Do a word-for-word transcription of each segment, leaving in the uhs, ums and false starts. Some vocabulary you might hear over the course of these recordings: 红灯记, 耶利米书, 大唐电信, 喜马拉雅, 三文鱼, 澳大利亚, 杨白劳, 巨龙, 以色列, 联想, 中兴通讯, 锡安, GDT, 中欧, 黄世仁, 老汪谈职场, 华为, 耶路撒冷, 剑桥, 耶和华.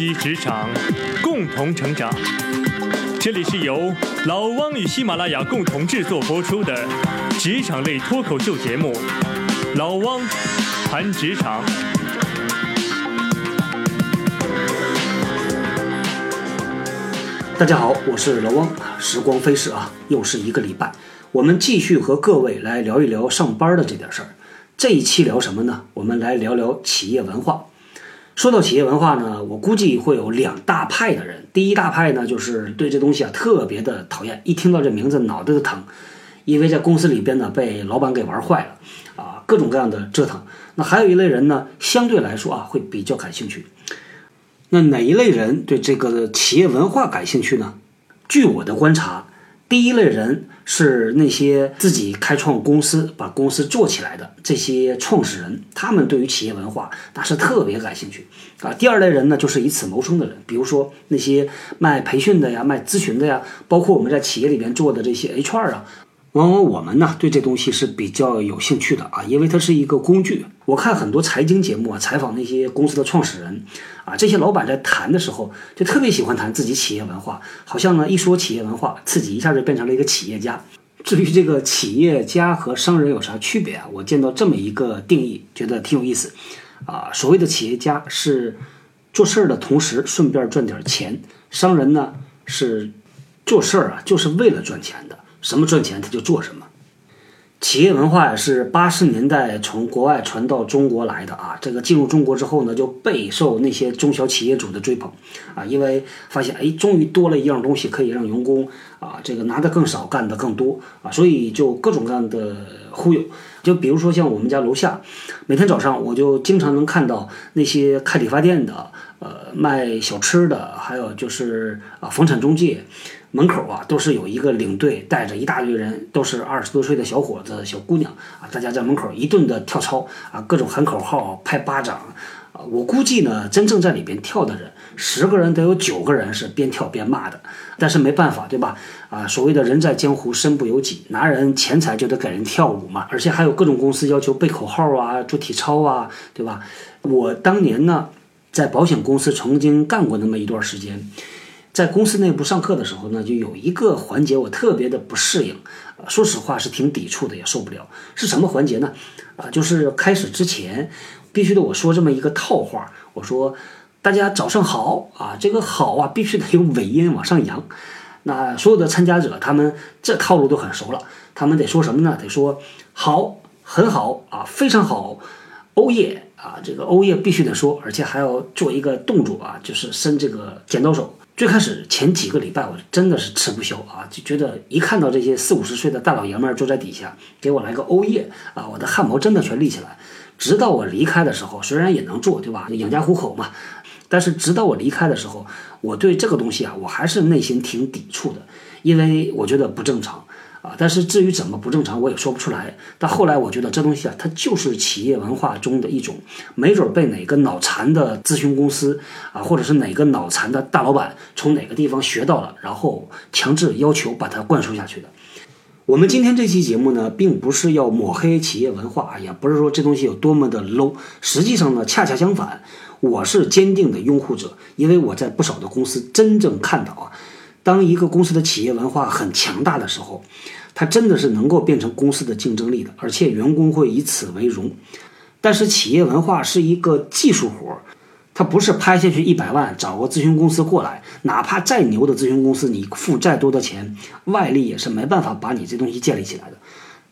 息职场，共同成长。这里是由老汪与喜马拉雅共同制作播出的职场类脱口秀节目《老汪谈职场》。大家好，我是老汪。时光飞逝啊，又是一个礼拜，我们继续和各位来聊一聊上班的这点事儿。这一期聊什么呢？我们来聊聊企业文化。说到企业文化呢，我估计会有两大派的人。第一大派呢，就是对这东西啊特别的讨厌，一听到这名字脑袋就疼，因为在公司里边呢被老板给玩坏了啊，各种各样的折腾。那还有一类人呢，相对来说啊会比较感兴趣。那哪一类人对这个企业文化感兴趣呢？据我的观察，第一类人是那些自己开创公司把公司做起来的这些创始人，他们对于企业文化那是特别感兴趣啊。第二类人呢，就是以此谋生的人，比如说那些卖培训的呀，卖咨询的呀，包括我们在企业里边做的这些 H R 啊，往往我们呢对这东西是比较有兴趣的啊，因为它是一个工具。我看很多财经节目啊，采访那些公司的创始人啊，这些老板在谈的时候就特别喜欢谈自己企业文化，好像呢一说企业文化，自己一下就变成了一个企业家。至于这个企业家和商人有啥区别啊？我见到这么一个定义，觉得挺有意思啊。所谓的企业家是做事儿的同时顺便赚点钱，商人呢是做事儿啊就是为了赚钱的。什么赚钱他就做什么。企业文化呀是八十年代从国外传到中国来的啊，这个进入中国之后呢，就备受那些中小企业主的追捧啊，因为发现哎，终于多了一样东西可以让员工啊这个拿的更少，干的更多啊，所以就各种各样的忽悠。就比如说像我们家楼下，每天早上我就经常能看到那些开理发店的，呃，卖小吃的，还有就是啊房产中介。门口啊都是有一个领队带着一大堆人，都是二十多岁的小伙子小姑娘啊，大家在门口一顿的跳操啊，各种喊口号拍巴掌啊。我估计呢，真正在里边跳的人，十个人得有九个人是边跳边骂的，但是没办法，对吧？啊，所谓的人在江湖身不由己，拿人钱财就得给人跳舞嘛，而且还有各种公司要求背口号啊，做体操啊，对吧？我当年呢在保险公司曾经干过那么一段时间，在公司内部上课的时候呢，就有一个环节我特别的不适应，呃、说实话是挺抵触的，也受不了。是什么环节呢？啊、呃，就是开始之前必须得我说这么一个套话，我说大家早上好啊，这个好啊必须得有尾音往上扬。那所有的参加者他们这套路都很熟了，他们得说什么呢？得说好、很好啊、非常好、欧耶啊，这个欧耶必须得说，而且还要做一个动作啊，就是伸这个剪刀手。最开始前几个礼拜我真的是吃不消啊，就觉得一看到这些四五十岁的大老爷们儿坐在底下给我来个欧耶啊，我的汗毛真的全立起来。直到我离开的时候，虽然也能做，对吧，养家糊口嘛，但是直到我离开的时候，我对这个东西啊我还是内心挺抵触的，因为我觉得不正常啊。但是至于怎么不正常我也说不出来，但后来我觉得这东西啊它就是企业文化中的一种，没准被哪个脑残的咨询公司啊，或者是哪个脑残的大老板从哪个地方学到了，然后强制要求把它灌输下去的。我们今天这期节目呢并不是要抹黑企业文化，也不是说这东西有多么的 low， 实际上呢恰恰相反，我是坚定的拥护者，因为我在不少的公司真正看到啊，当一个公司的企业文化很强大的时候，它真的是能够变成公司的竞争力的，而且员工会以此为荣。但是企业文化是一个技术活，它不是拍下去一百万找个咨询公司过来，哪怕再牛的咨询公司，你付再多的钱，外力也是没办法把你这东西建立起来的。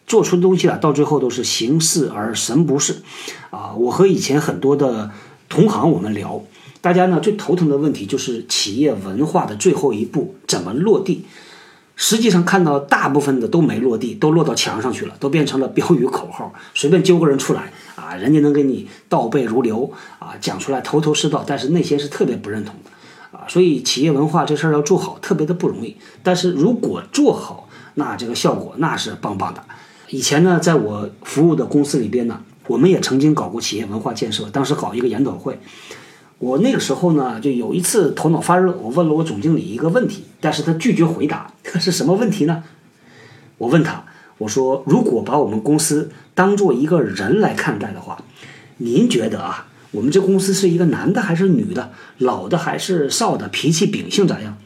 做出的东西啊，到最后都是形似而神不是啊。我和以前很多的同行我们聊，大家呢最头疼的问题就是企业文化的最后一步怎么落地。实际上看到大部分的都没落地，都落到墙上去了，都变成了标语口号，随便揪个人出来啊，人家能给你倒背如流啊，讲出来头头是道，但是内心是特别不认同的啊。所以企业文化这事儿要做好特别的不容易，但是如果做好，那这个效果那是棒棒的。以前呢在我服务的公司里边呢，我们也曾经搞过企业文化建设，当时搞一个研讨会，我那个时候呢就有一次头脑发热，我问了我总经理一个问题，但是他拒绝回答。是什么问题呢？我问他，我说如果把我们公司当做一个人来看待的话，您觉得啊我们这公司是一个男的还是女的，老的还是少的，脾气秉性咋样。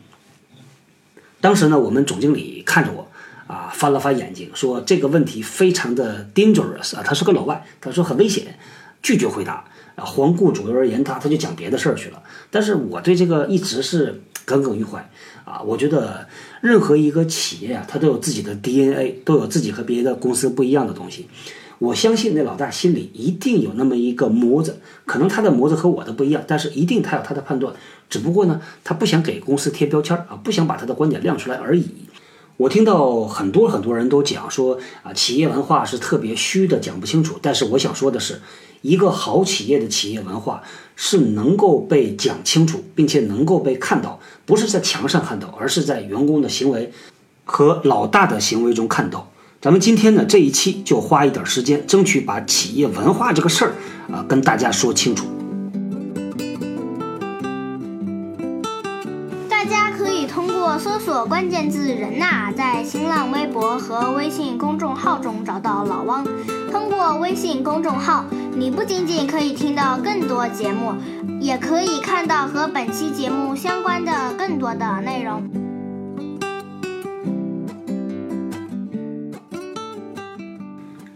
当时呢我们总经理看着我啊，翻了翻眼睛说这个问题非常的 dangerous 啊，他是个老外，他说很危险，拒绝回答啊，环顾左右而言他，他就讲别的事儿去了。但是我对这个一直是耿耿于怀啊，我觉得任何一个企业啊，它都有自己的 D N A， 都有自己和别的公司不一样的东西。我相信那老大心里一定有那么一个模子，可能他的模子和我的不一样，但是一定他有他的判断，只不过呢他不想给公司贴标签啊，不想把他的观点亮出来而已。我听到很多很多人都讲说啊，企业文化是特别虚的，讲不清楚，但是我想说的是，一个好企业的企业文化是能够被讲清楚，并且能够被看到，不是在墙上看到，而是在员工的行为和老大的行为中看到。咱们今天呢这一期就花一点时间，争取把企业文化这个事儿啊、呃、跟大家说清楚。大家可以通过搜索关键字人呐、啊，在新浪微博和微信公众号中找到老汪。通过微信公众号，你不仅仅可以听到更多节目，也可以看到和本期节目相关的更多的内容。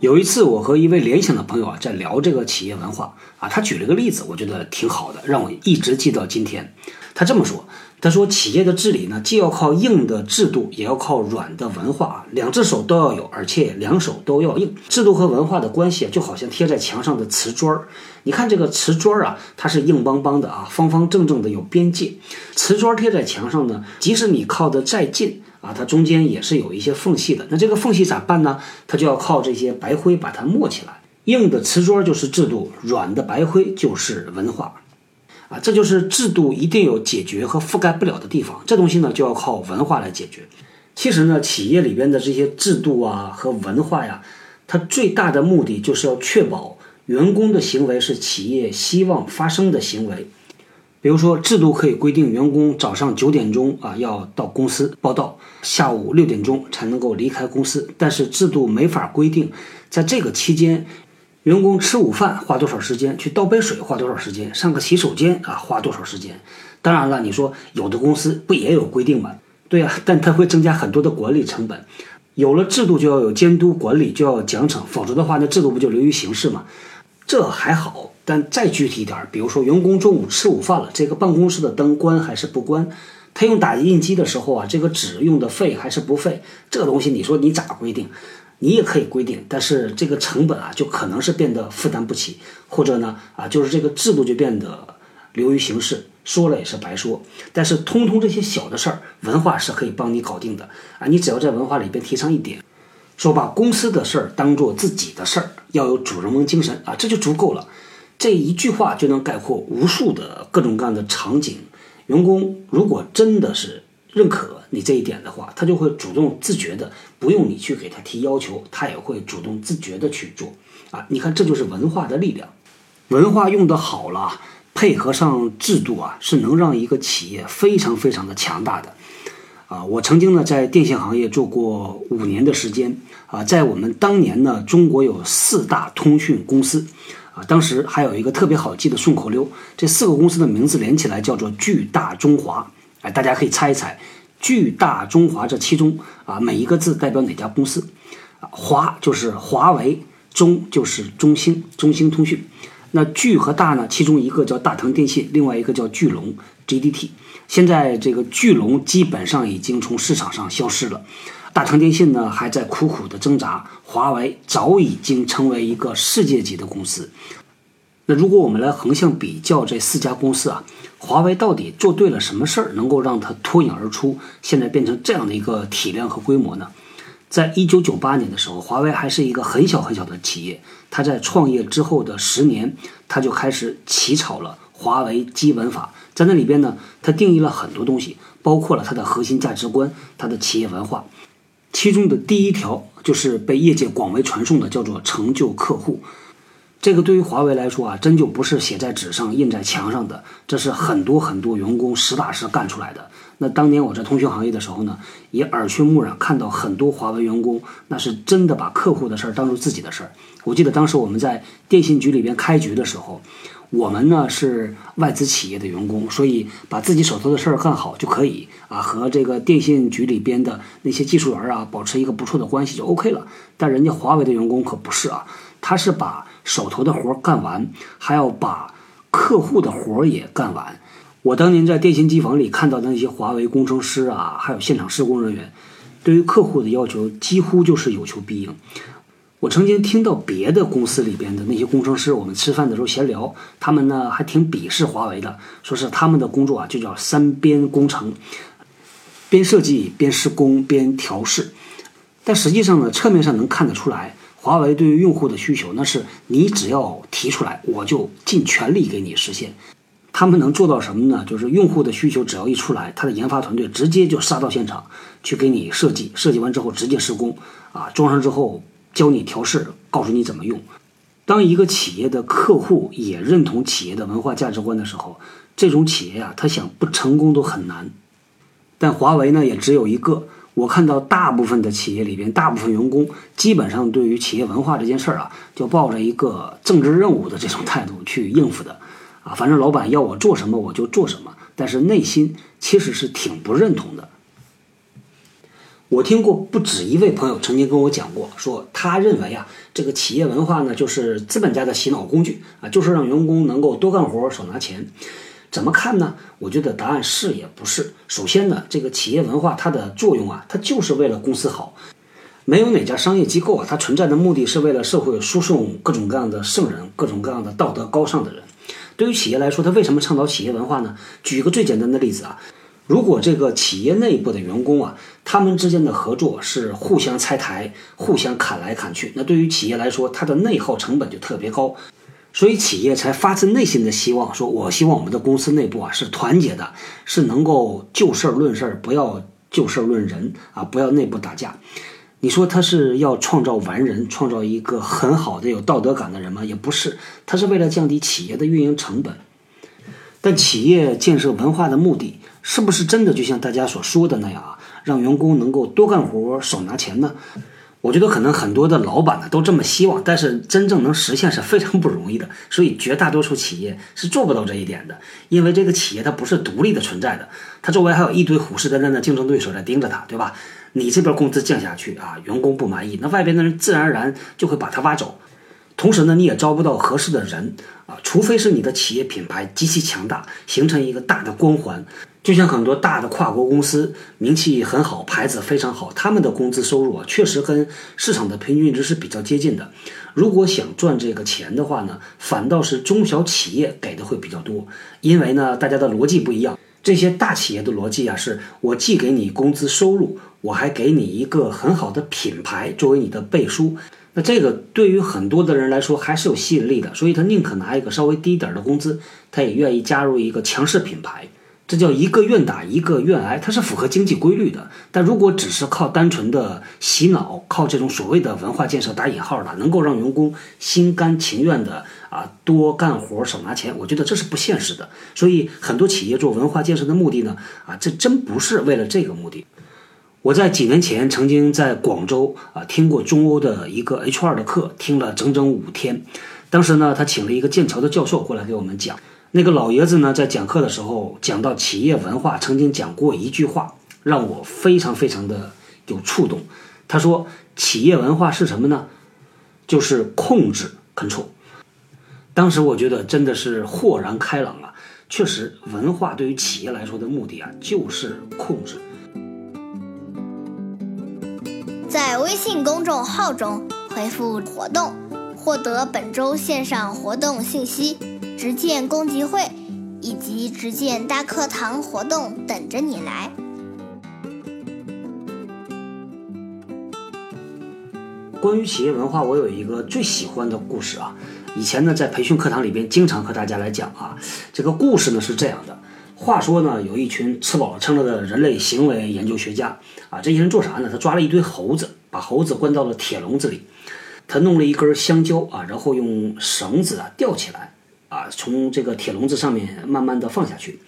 有一次我和一位联想的朋友啊在聊这个企业文化啊，他举了个例子，我觉得挺好的，让我一直记到今天。他这么说，他说企业的治理呢既要靠硬的制度，也要靠软的文化，两只手都要有，而且两手都要硬。制度和文化的关系就好像贴在墙上的瓷砖，你看这个瓷砖啊，它是硬邦邦的啊，方方正正的，有边界。瓷砖贴在墙上呢，即使你靠得再近啊，它中间也是有一些缝隙的，那这个缝隙咋办呢？它就要靠这些白灰把它抹起来。硬的瓷砖就是制度，软的白灰就是文化啊，这就是制度一定有解决和覆盖不了的地方，这东西呢就要靠文化来解决。其实呢，企业里边的这些制度啊和文化呀，它最大的目的就是要确保员工的行为是企业希望发生的行为。比如说，制度可以规定员工早上九点钟啊要到公司报到，下午六点钟才能够离开公司，但是制度没法规定在这个期间员工吃午饭花多少时间，去倒杯水花多少时间，上个洗手间啊花多少时间。当然了，你说有的公司不也有规定吗？对啊，但它会增加很多的管理成本。有了制度就要有监督，管理就要有奖惩，否则的话那制度不就流于形式吗？这还好，但再具体一点，比如说员工中午吃午饭了，这个办公室的灯关还是不关，他用打印机的时候啊，这个纸用的废还是不废，这个东西你说你咋规定？你也可以规定，但是这个成本啊，就可能是变得负担不起，或者呢啊，就是这个制度就变得流于形式，说了也是白说。但是通通这些小的事儿，文化是可以帮你搞定的啊，你只要在文化里边提倡一点，说把公司的事儿当做自己的事儿，要有主人翁精神啊，这就足够了。这一句话就能概括无数的各种各样的场景。员工如果真的是认可你这一点的话，他就会主动自觉的，不用你去给他提要求，他也会主动自觉的去做啊。你看，这就是文化的力量。文化用得好了，配合上制度啊，是能让一个企业非常非常的强大的。啊，我曾经呢在电信行业做过五年的时间啊，在我们当年呢，中国有四大通讯公司啊，当时还有一个特别好记的顺口溜，这四个公司的名字连起来叫做巨大中华。哎，大家可以猜一猜，巨大中华这其中啊，每一个字代表哪家公司？啊，华就是华为，中就是中兴，中兴通讯。那巨和大呢，其中一个叫大唐电信，另外一个叫巨龙 G D T。现在这个巨龙基本上已经从市场上消失了，大唐电信呢还在苦苦的挣扎，华为早已经成为一个世界级的公司。那如果我们来横向比较这四家公司啊，华为到底做对了什么事儿，能够让它脱颖而出，现在变成这样的一个体量和规模呢？在一九九八年的时候，华为还是一个很小很小的企业，它在创业之后的十年，它就开始起草了华为基本法。在那里边呢，它定义了很多东西，包括了它的核心价值观，它的企业文化。其中的第一条就是被业界广为传颂的，叫做成就客户。这个对于华为来说啊，真就不是写在纸上印在墙上的，这是很多很多员工实打实干出来的。那当年我在通讯行业的时候呢，也耳濡目染看到很多华为员工，那是真的把客户的事儿当做自己的事儿。我记得当时我们在电信局里边开局的时候，我们呢是外资企业的员工，所以把自己手头的事儿干好就可以啊，和这个电信局里边的那些技术员啊保持一个不错的关系就 OK 了。但人家华为的员工可不是啊，他是把手头的活干完，还要把客户的活也干完。我当年在电信机房里看到的那些华为工程师啊，还有现场施工人员，对于客户的要求几乎就是有求必应。我曾经听到别的公司里边的那些工程师，我们吃饭的时候闲聊，他们呢还挺鄙视华为的，说是他们的工作啊就叫三边工程，边设计边施工边调试。但实际上呢，侧面上能看得出来，华为对于用户的需求那是你只要提出来，我就尽全力给你实现。他们能做到什么呢？就是用户的需求只要一出来，他的研发团队直接就杀到现场去给你设计，设计完之后直接施工啊，装上之后教你调试，告诉你怎么用。当一个企业的客户也认同企业的文化价值观的时候，这种企业啊，他想不成功都很难。但华为呢，也只有一个。我看到大部分的企业里边，大部分员工基本上对于企业文化这件事儿啊，就抱着一个政治任务的这种态度去应付的啊，反正老板要我做什么我就做什么，但是内心其实是挺不认同的。我听过不止一位朋友曾经跟我讲过，说他认为啊，这个企业文化呢就是资本家的洗脑工具啊，就是让员工能够多干活少拿钱。怎么看呢？我觉得答案是也不是。首先呢，这个企业文化它的作用啊，它就是为了公司好。没有哪家商业机构啊，它存在的目的是为了社会输送各种各样的圣人，各种各样的道德高尚的人。对于企业来说，它为什么倡导企业文化呢？举一个最简单的例子啊，如果这个企业内部的员工啊，他们之间的合作是互相拆台、互相砍来砍去，那对于企业来说，它的内耗成本就特别高，所以企业才发自内心的希望，说我希望我们的公司内部啊是团结的，是能够就事论事，不要就事论人啊，不要内部打架。你说他是要创造完人，创造一个很好的有道德感的人吗？也不是，他是为了降低企业的运营成本。但企业建设文化的目的是不是真的就像大家所说的那样啊，让员工能够多干活少拿钱呢？我觉得可能很多的老板呢都这么希望，但是真正能实现是非常不容易的，所以绝大多数企业是做不到这一点的。因为这个企业它不是独立的存在的，它周围还有一堆虎视眈眈的竞争对手在盯着它，对吧？你这边工资降下去啊，员工不满意，那外边的人自然而然就会把它挖走。同时呢，你也招不到合适的人啊，除非是你的企业品牌极其强大，形成一个大的光环。就像很多大的跨国公司，名气很好，牌子非常好，他们的工资收入啊，确实跟市场的平均值是比较接近的。如果想赚这个钱的话呢，反倒是中小企业给的会比较多，因为呢，大家的逻辑不一样。这些大企业的逻辑啊，是我既给你工资收入，我还给你一个很好的品牌作为你的背书。那这个对于很多的人来说还是有吸引力的，所以他宁可拿一个稍微低一点的工资，他也愿意加入一个强势品牌。这叫一个愿打一个愿挨，它是符合经济规律的。但如果只是靠单纯的洗脑，靠这种所谓的文化建设打引号的，能够让员工心甘情愿的啊多干活少拿钱，我觉得这是不现实的。所以很多企业做文化建设的目的呢，啊，这真不是为了这个目的。我在几年前曾经在广州啊听过中欧的一个 H R 的课，听了整整五天。当时呢，他请了一个剑桥的教授过来给我们讲。那个老爷子呢，在讲课的时候讲到企业文化，曾经讲过一句话让我非常非常的有触动。他说企业文化是什么呢？就是控制 control。 当时我觉得真的是豁然开朗啊，确实文化对于企业来说的目的啊就是控制。在微信公众号中回复活动，获得本周线上活动信息，直见公集会以及直见大课堂活动等着你来。关于企业文化，我有一个最喜欢的故事啊。以前呢，在培训课堂里边经常和大家来讲啊，这个故事呢是这样的。话说呢，有一群吃饱了撑了的人类行为研究学家啊，这些人做啥呢？他抓了一堆猴子，把猴子关到了铁笼子里，他弄了一根香蕉啊，然后用绳子啊吊起来。啊，从这个铁笼子上面慢慢的放下去。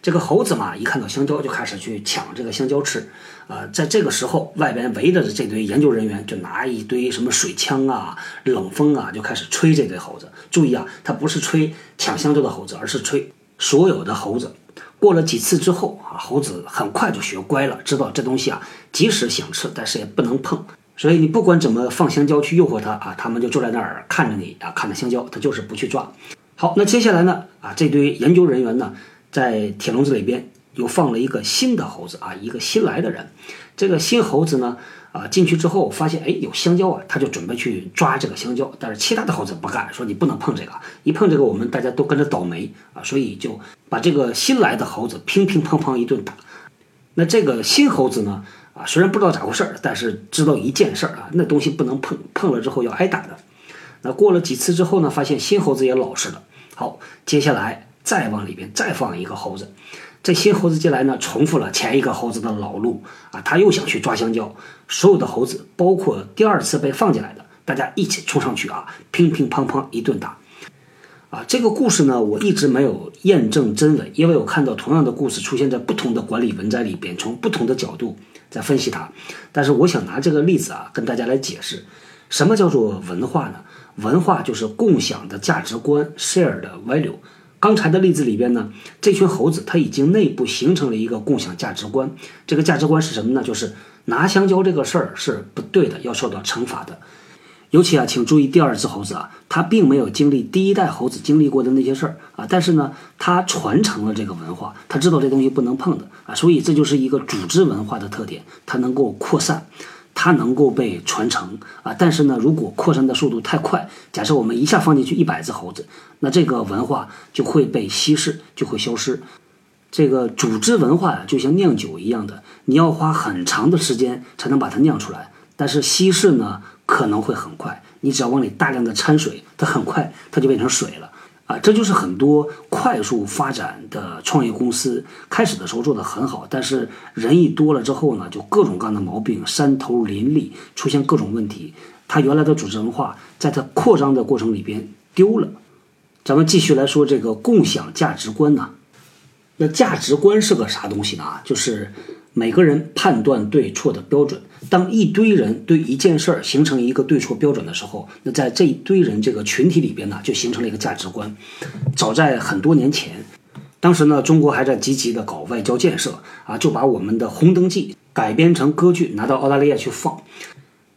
这个猴子嘛，一看到香蕉就开始去抢这个香蕉吃。呃，在这个时候，外边围着这堆研究人员就拿一堆什么水枪啊、冷风啊，就开始吹这堆猴子。注意啊，它不是吹抢香蕉的猴子，而是吹所有的猴子。过了几次之后啊，猴子很快就学乖了，知道这东西啊，即使想吃，但是也不能碰。所以你不管怎么放香蕉去诱惑它啊，它们就坐在那儿看着你啊，看着香蕉，它就是不去抓。好，那接下来呢啊，这堆研究人员呢，在铁笼子里边又放了一个新的猴子啊，一个新来的人。这个新猴子呢啊，进去之后发现哎有香蕉啊，他就准备去抓这个香蕉，但是其他的猴子不干，说你不能碰这个，一碰这个我们大家都跟着倒霉啊，所以就把这个新来的猴子乒乒乓乓一顿打。那这个新猴子呢啊，虽然不知道咋回事，但是知道一件事啊，那东西不能碰，碰了之后要挨打的。那过了几次之后呢，发现新猴子也老实了。好，接下来再往里边再放一个猴子，这新猴子进来呢，重复了前一个猴子的老路啊，他又想去抓香蕉。所有的猴子，包括第二次被放进来的，大家一起冲上去啊，乒乒乓乓一顿打。啊，这个故事呢，我一直没有验证真伪，因为我看到同样的故事出现在不同的管理文摘里边，从不同的角度在分析它。但是我想拿这个例子啊，跟大家来解释，什么叫做文化呢？文化就是共享的价值观 ，share 的 value。刚才的例子里边呢，这群猴子它已经内部形成了一个共享价值观，这个价值观是什么呢？就是拿香蕉这个事儿是不对的，要受到惩罚的。尤其啊，请注意第二只猴子啊，它并没有经历第一代猴子经历过的那些事儿啊，但是呢，它传承了这个文化，它知道这东西不能碰的啊，所以这就是一个组织文化的特点，它能够扩散。它能够被传承啊，但是呢，如果扩散的速度太快，假设我们一下放进去一百只猴子，那这个文化就会被稀释，就会消失。这个组织文化呀，就像酿酒一样的，你要花很长的时间才能把它酿出来，但是稀释呢可能会很快，你只要往里大量的掺水，它很快它就变成水了。啊，这就是很多快速发展的创业公司开始的时候做得很好，但是人一多了之后呢，就各种各样的毛病，山头林立，出现各种问题。它原来的组织文化在它扩张的过程里边丢了。咱们继续来说这个共享价值观呢。那价值观是个啥东西呢？就是每个人判断对错的标准。当一堆人对一件事儿形成一个对错标准的时候，那在这一堆人这个群体里边呢，就形成了一个价值观。早在很多年前，当时呢，中国还在积极的搞外交建设啊，就把我们的《红灯记》改编成歌剧，拿到澳大利亚去放。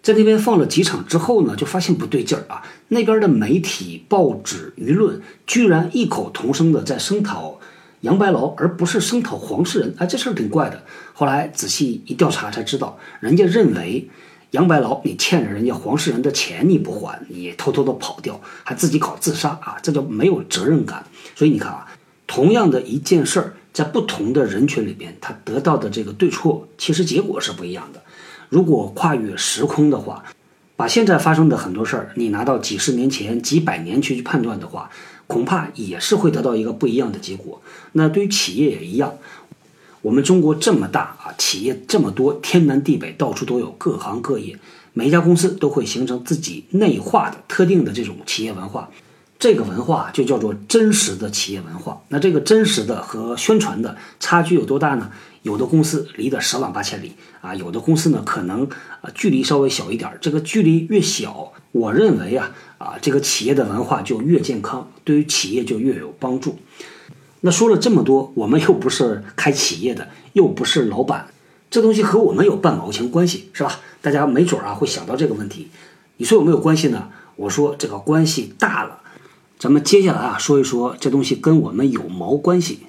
在那边放了几场之后呢，就发现不对劲儿啊，那边的媒体、报纸、舆论居然异口同声的在声讨杨白劳，而不是声讨黄世仁。哎，这事儿挺怪的。后来仔细一调查才知道，人家认为杨白劳你欠了人家黄世仁的钱你不还，你偷偷的跑掉，还自己搞自杀啊，这叫没有责任感。所以你看啊，同样的一件事儿，在不同的人群里边，他得到的这个对错其实结果是不一样的。如果跨越时空的话，把现在发生的很多事儿，你拿到几十年前、几百年去判断的话，恐怕也是会得到一个不一样的结果。那对于企业也一样，我们中国这么大啊，企业这么多，天南地北到处都有，各行各业，每一家公司都会形成自己内化的特定的这种企业文化，这个文化就叫做真实的企业文化。那这个真实的和宣传的差距有多大呢？有的公司离得十万八千里啊，有的公司呢可能啊距离稍微小一点，这个距离越小，我认为啊啊，这个企业的文化就越健康，对于企业就越有帮助。那说了这么多，我们又不是开企业的，又不是老板，这东西和我们有半毛钱关系，是吧？大家没准啊会想到这个问题。你说有没有关系呢？我说这个关系大了。咱们接下来啊说一说这东西跟我们有毛关系。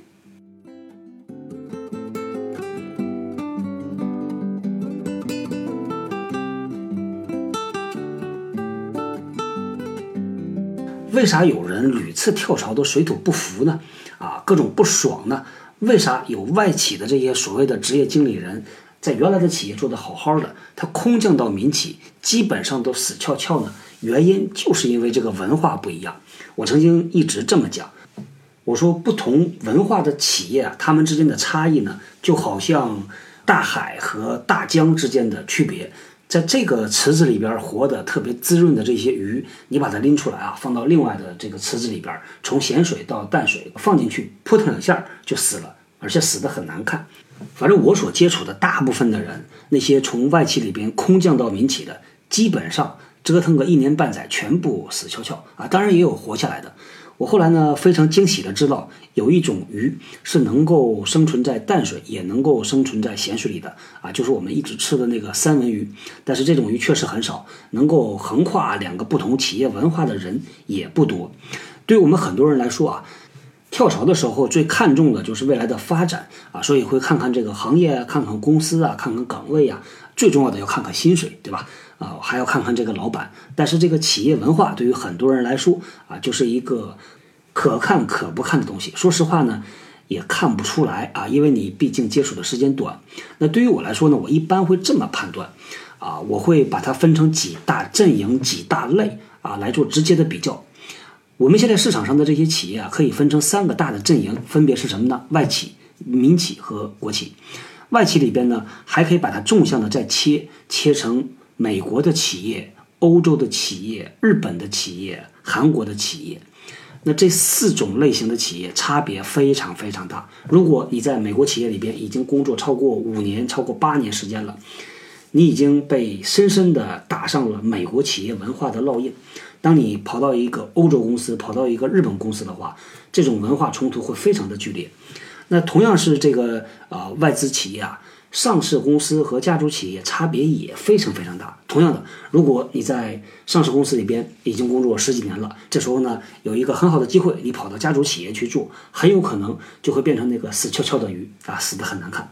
为啥有人屡次跳槽都水土不服呢？啊，各种不爽呢？为啥有外企的这些所谓的职业经理人，在原来的企业做得好好的，他空降到民企，基本上都死翘翘呢？原因就是因为这个文化不一样。我曾经一直这么讲，我说不同文化的企业啊，他们之间的差异呢，就好像大海和大江之间的区别。在这个池子里边活的特别滋润的这些鱼，你把它拎出来啊，放到另外的这个池子里边，从咸水到淡水放进去，扑腾两下就死了，而且死得很难看。反正我所接触的大部分的人，那些从外企里边空降到民企的，基本上折腾个一年半载全部死翘翘啊，当然也有活下来的。我后来呢非常惊喜的知道，有一种鱼是能够生存在淡水，也能够生存在咸水里的啊，就是我们一直吃的那个三文鱼。但是这种鱼确实很少，能够横跨两个不同企业文化的人也不多。对我们很多人来说啊，跳槽的时候最看重的就是未来的发展啊，所以会看看这个行业，看看公司啊，看看岗位啊，最重要的要看看薪水，对吧？啊，还要看看这个老板。但是这个企业文化对于很多人来说啊，就是一个可看可不看的东西。说实话呢，也看不出来啊，因为你毕竟接触的时间短。那对于我来说呢，我一般会这么判断啊，我会把它分成几大阵营、几大类啊来做直接的比较。我们现在市场上的这些企业啊，可以分成三个大的阵营，分别是什么呢？外企、民企和国企。外企里边呢，还可以把它纵向的再切，切成美国的企业、欧洲的企业、日本的企业、韩国的企业。那这四种类型的企业差别非常非常大。如果你在美国企业里边已经工作超过五年、超过八年时间了，你已经被深深的打上了美国企业文化的烙印。当你跑到一个欧洲公司，跑到一个日本公司的话，这种文化冲突会非常的剧烈。那同样是这个呃外资企业啊，上市公司和家族企业差别也非常非常大。同样的，如果你在上市公司里边已经工作十几年了，这时候呢有一个很好的机会，你跑到家族企业去做，很有可能就会变成那个死翘翘的鱼啊，死得很难看。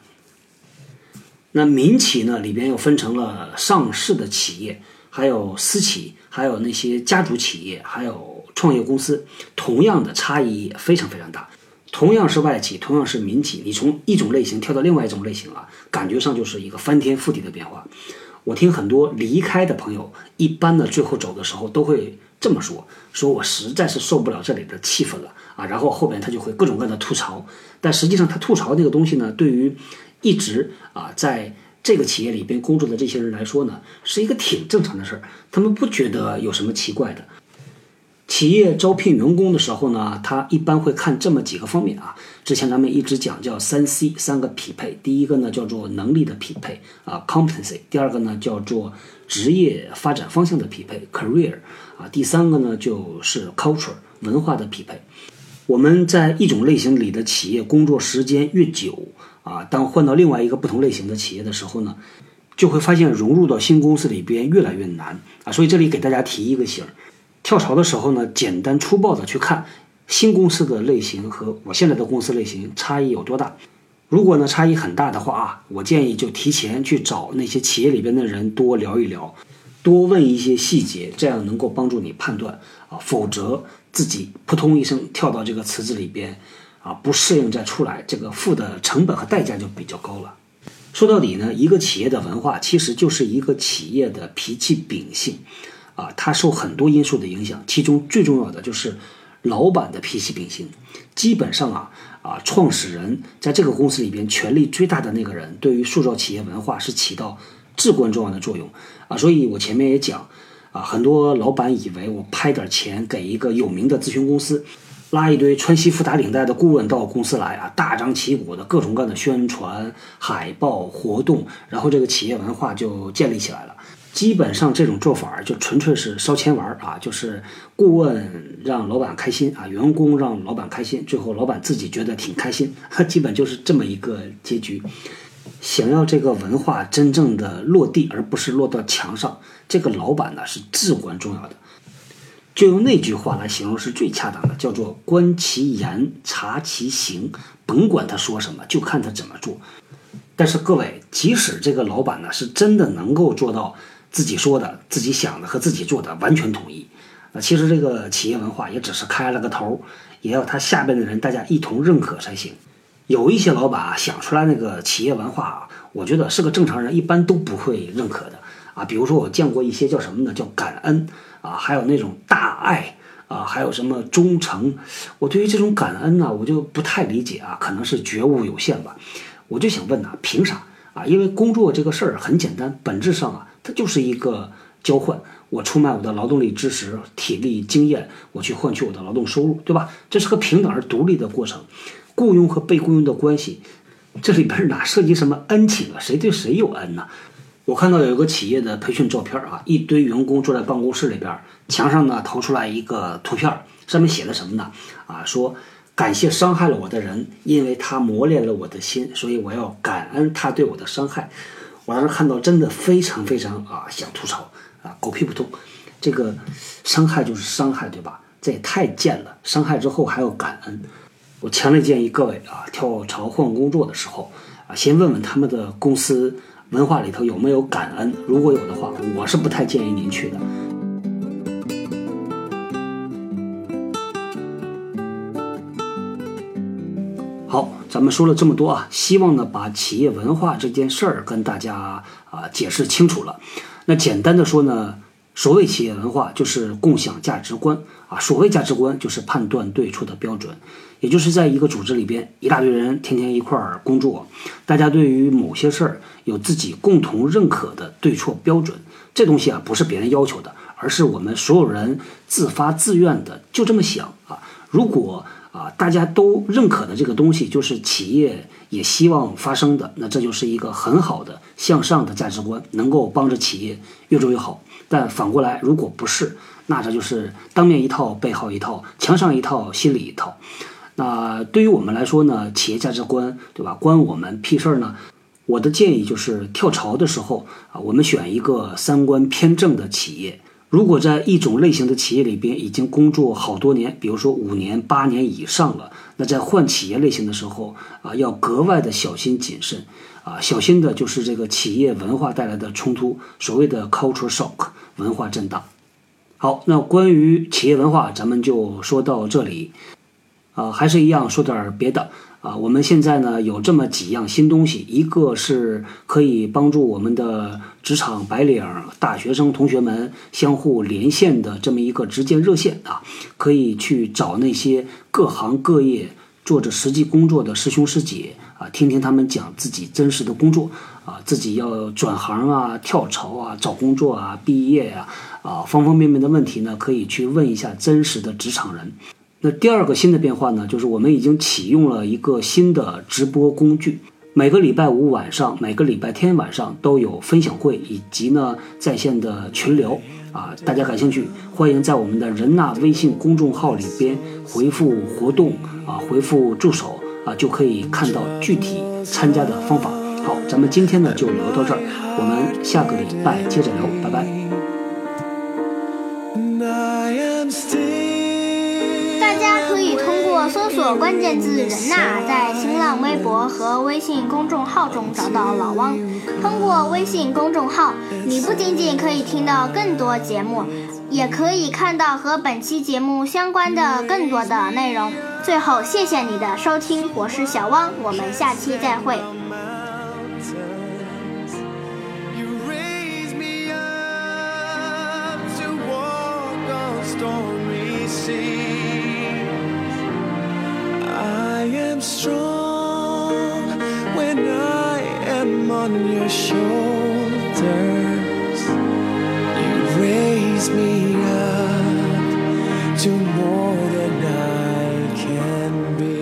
那民企呢里边又分成了上市的企业，还有私企，还有那些家族企业，还有创业公司，同样的差异也非常非常大。同样是外企，同样是民企，你从一种类型跳到另外一种类型了，感觉上就是一个翻天覆地的变化。我听很多离开的朋友，一般的最后走的时候都会这么说，说我实在是受不了这里的气氛了啊，然后后边他就会各种各样的吐槽。但实际上他吐槽那个东西呢，对于一直啊在这个企业里边工作的这些人来说呢，是一个挺正常的事儿，他们不觉得有什么奇怪的。企业招聘员工的时候呢，他一般会看这么几个方面啊。之前咱们一直讲叫三 C 三个匹配，第一个呢叫做能力的匹配啊 competency， 第二个呢叫做职业发展方向的匹配 career 啊，第三个呢就是 culture 文化的匹配。我们在一种类型里的企业工作时间越久啊，当换到另外一个不同类型的企业的时候呢，就会发现融入到新公司里边越来越难啊。所以这里给大家提一个醒。跳槽的时候呢，简单粗暴的去看新公司的类型和我现在的公司类型差异有多大。如果呢差异很大的话啊，我建议就提前去找那些企业里边的人多聊一聊，多问一些细节，这样能够帮助你判断啊。否则自己扑通一声跳到这个池子里边啊，不适应再出来，这个付的成本和代价就比较高了。说到底呢，一个企业的文化其实就是一个企业的脾气秉性。啊，它受很多因素的影响，其中最重要的就是老板的脾气秉性。基本上啊啊，创始人在这个公司里边权力最大的那个人，对于塑造企业文化是起到至关重要的作用啊。所以我前面也讲啊，很多老板以为我拍点钱给一个有名的咨询公司，拉一堆穿西服打领带的顾问到公司来啊，大张旗鼓的各种各样的宣传、海报、活动，然后这个企业文化就建立起来了。基本上这种做法就纯粹是烧钱玩啊，就是顾问让老板开心啊，员工让老板开心，最后老板自己觉得挺开心，基本就是这么一个结局。想要这个文化真正的落地，而不是落到墙上，这个老板呢是至关重要的。就用那句话来形容是最恰当的，叫做观其言，察其行，甭管他说什么，就看他怎么做。但是各位，即使这个老板呢是真的能够做到自己说的、自己想的和自己做的完全统一，那其实这个企业文化也只是开了个头，也要他下边的人大家一同认可才行。有一些老板啊想出来那个企业文化啊，我觉得是个正常人一般都不会认可的啊。比如说我见过一些叫什么呢？叫感恩啊，还有那种大爱啊，还有什么忠诚。我对于这种感恩呢、啊，我就不太理解啊，可能是觉悟有限吧。我就想问呐、啊，凭啥啊？因为工作这个事儿很简单，本质上啊。它就是一个交换，我出卖我的劳动力知识、体力、经验，我去换取我的劳动收入，对吧？这是个平等而独立的过程。雇佣和被雇佣的关系，这里边哪涉及什么恩情啊？谁对谁有恩呢？我看到有一个企业的培训照片啊，一堆员工坐在办公室里边，墙上呢投出来一个图片，上面写的什么呢？啊，说感谢伤害了我的人，因为他磨练了我的心，所以我要感恩他对我的伤害。我当时看到真的非常非常啊想吐槽啊，狗屁不通，这个伤害就是伤害，对吧？这也太贱了，伤害之后还要感恩。我强烈建议各位啊，跳槽换工作的时候啊，先问问他们的公司文化里头有没有感恩，如果有的话，我是不太建议您去的。好，咱们说了这么多啊，希望呢把企业文化这件事儿跟大家啊解释清楚了。那简单的说呢，所谓企业文化就是共享价值观啊，所谓价值观就是判断对错的标准。也就是在一个组织里边，一大堆人天天一块儿工作，大家对于某些事儿有自己共同认可的对错标准，这东西啊不是别人要求的，而是我们所有人自发自愿的就这么想啊。如果啊大家都认可的这个东西就是企业也希望发生的，那这就是一个很好的向上的价值观，能够帮着企业越做越好。但反过来，如果不是，那这就是当面一套背后一套，墙上一套心里一套。那对于我们来说呢，企业价值观，对吧，关我们屁事儿呢？我的建议就是跳槽的时候啊，我们选一个三观偏正的企业。如果在一种类型的企业里边已经工作好多年，比如说五年、八年以上了，那在换企业类型的时候啊，要格外的小心谨慎啊，小心的就是这个企业文化带来的冲突，所谓的 culture shock 文化震荡。好，那关于企业文化，咱们就说到这里。啊，还是一样说点别的啊。我们现在呢有这么几样新东西，一个是可以帮助我们的职场白领、大学生同学们相互连线的这么一个直接热线啊，可以去找那些各行各业做着实际工作的师兄师姐啊，听听他们讲自己真实的工作啊，自己要转行啊、跳槽啊、找工作啊、毕业啊啊方方面面的问题呢，可以去问一下真实的职场人。那第二个新的变化呢，就是我们已经启用了一个新的直播工具，每个礼拜五晚上、每个礼拜天晚上都有分享会以及呢在线的群聊啊，大家感兴趣，欢迎在我们的人纳微信公众号里边回复活动啊，回复助手啊，就可以看到具体参加的方法。好，咱们今天呢就聊到这儿，我们下个礼拜接着聊，拜拜。搜索关键字人纳，在新浪微博和微信公众号中找到老汪。通过微信公众号，你不仅仅可以听到更多节目，也可以看到和本期节目相关的更多的内容。最后，谢谢你的收听，我是小汪，我们下期再会。I am strong when I am on your shoulders. You raise me up to more than I can be.